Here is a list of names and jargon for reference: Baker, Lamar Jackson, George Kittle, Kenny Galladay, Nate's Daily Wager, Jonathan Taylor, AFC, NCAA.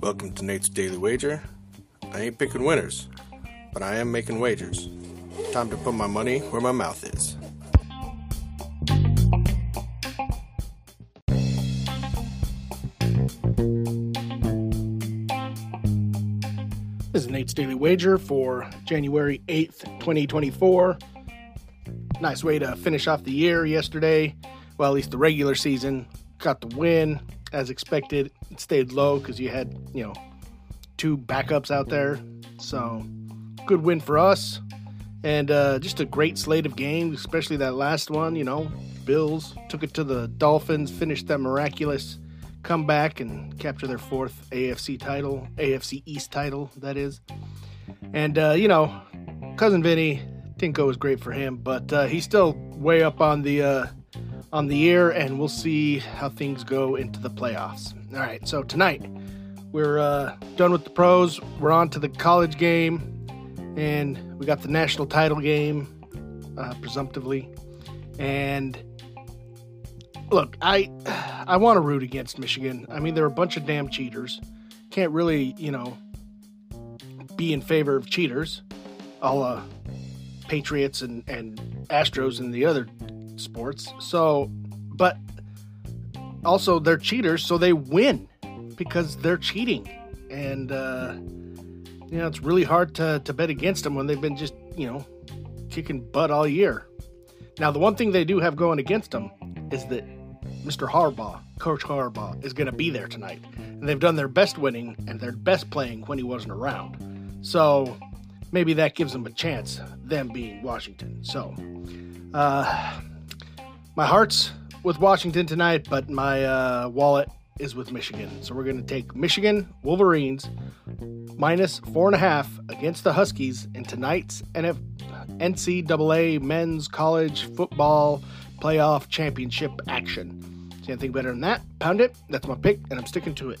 Welcome to Nate's Daily Wager. I ain't picking winners, but I am making wagers. Time to put my money where my mouth is. This is Nate's Daily Wager for January 8th, 2024. Nice way to finish off the year yesterday. Well, at least the regular season. Got the win as expected. It stayed low because you had, two backups out there. So, good win for us. And just a great slate of games, especially that last one, Bills took it to the Dolphins, finished that miraculous comeback and capture their fourth AFC title, AFC East title, that is. And, Cousin Vinny, Tinko was great for him, but he's still way up on the year, and we'll see how things go into the playoffs. All right, so tonight we're done with the pros. We're on to the college game, and we got the national title game, presumptively. And look, I want to root against Michigan. I mean, they're a bunch of damn cheaters. Can't really, be in favor of cheaters, a la Patriots and Astros and the other sports. So, but also they're cheaters, so they win because they're cheating. And, it's really hard to bet against them when they've been just, kicking butt all year. Now, the one thing they do have going against them is that Mr. Harbaugh, Coach Harbaugh, is going to be there tonight. And they've done their best winning and their best playing when he wasn't around. So, maybe that gives them a chance, them being Washington. So, my heart's with Washington tonight, but my wallet is with Michigan. So, we're going to take Michigan Wolverines minus 4.5 against the Huskies in tonight's NCAA Men's College Football Playoff Championship action. See anything better than that? Pound it. That's my pick, and I'm sticking to it.